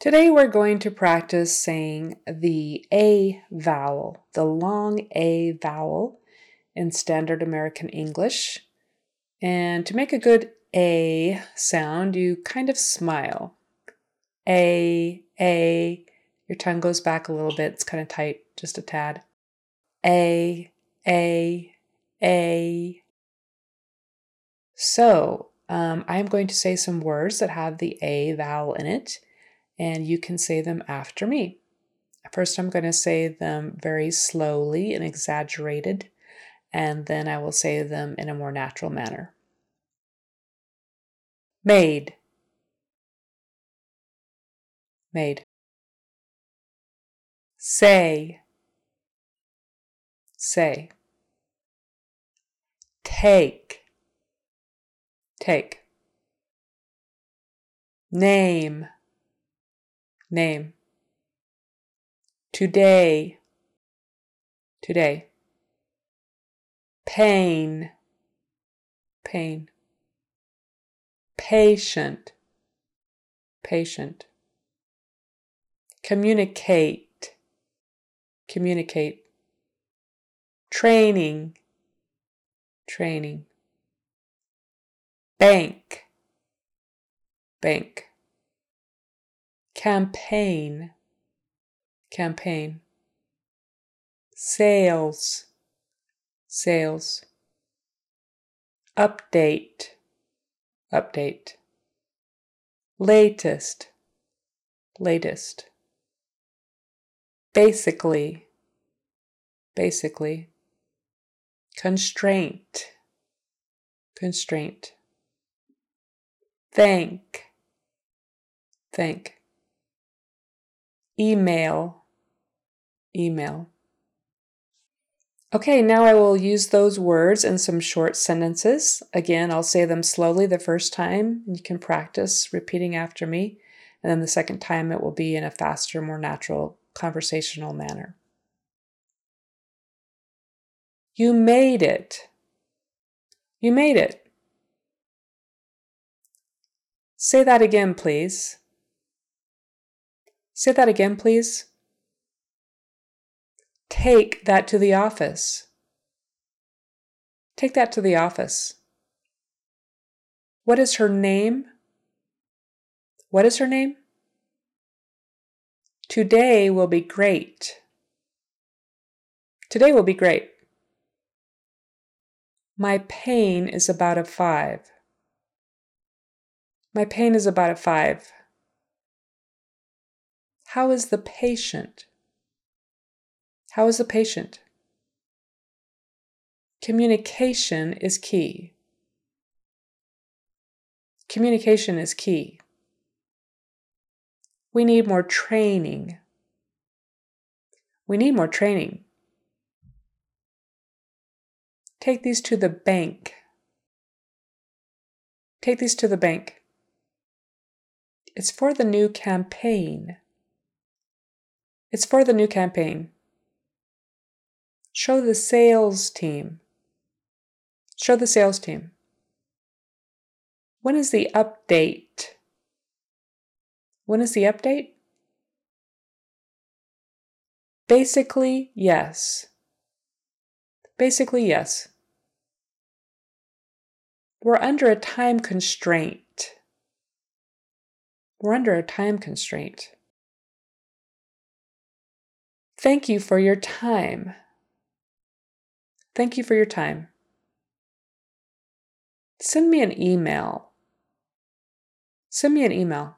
Today we're going to practice saying the A vowel, the long A vowel in standard American English. And to make a good A sound, you kind of smile. A, your tongue goes back a little bit, it's kind of tight, just a tad. A. So, I'm going to say some words that have the A vowel in it, and you can say them after me. First, I'm going to say them very slowly and exaggerated, and then I will say them in a more natural manner. Made. Say. Take. Name. Today. Pain. Patient. Communicate. Training. Bank. Campaign. Sales. Update. Latest. Basically. Constraint. Thank. Email. Okay, now I will use those words in some short sentences. Again, I'll say them slowly the first time. You can practice repeating after me. And then the second time it will be in a faster, more natural conversational manner. You made it. Say that again, please. Take that to the office. What is her name? Today will be great. My pain is about a 5. How is the patient? Communication is key. We need more training. Take these to the bank. It's for the new campaign. Show the sales team. When is the update? Basically, yes. We're under a time constraint. Thank you for your time. Send me an email.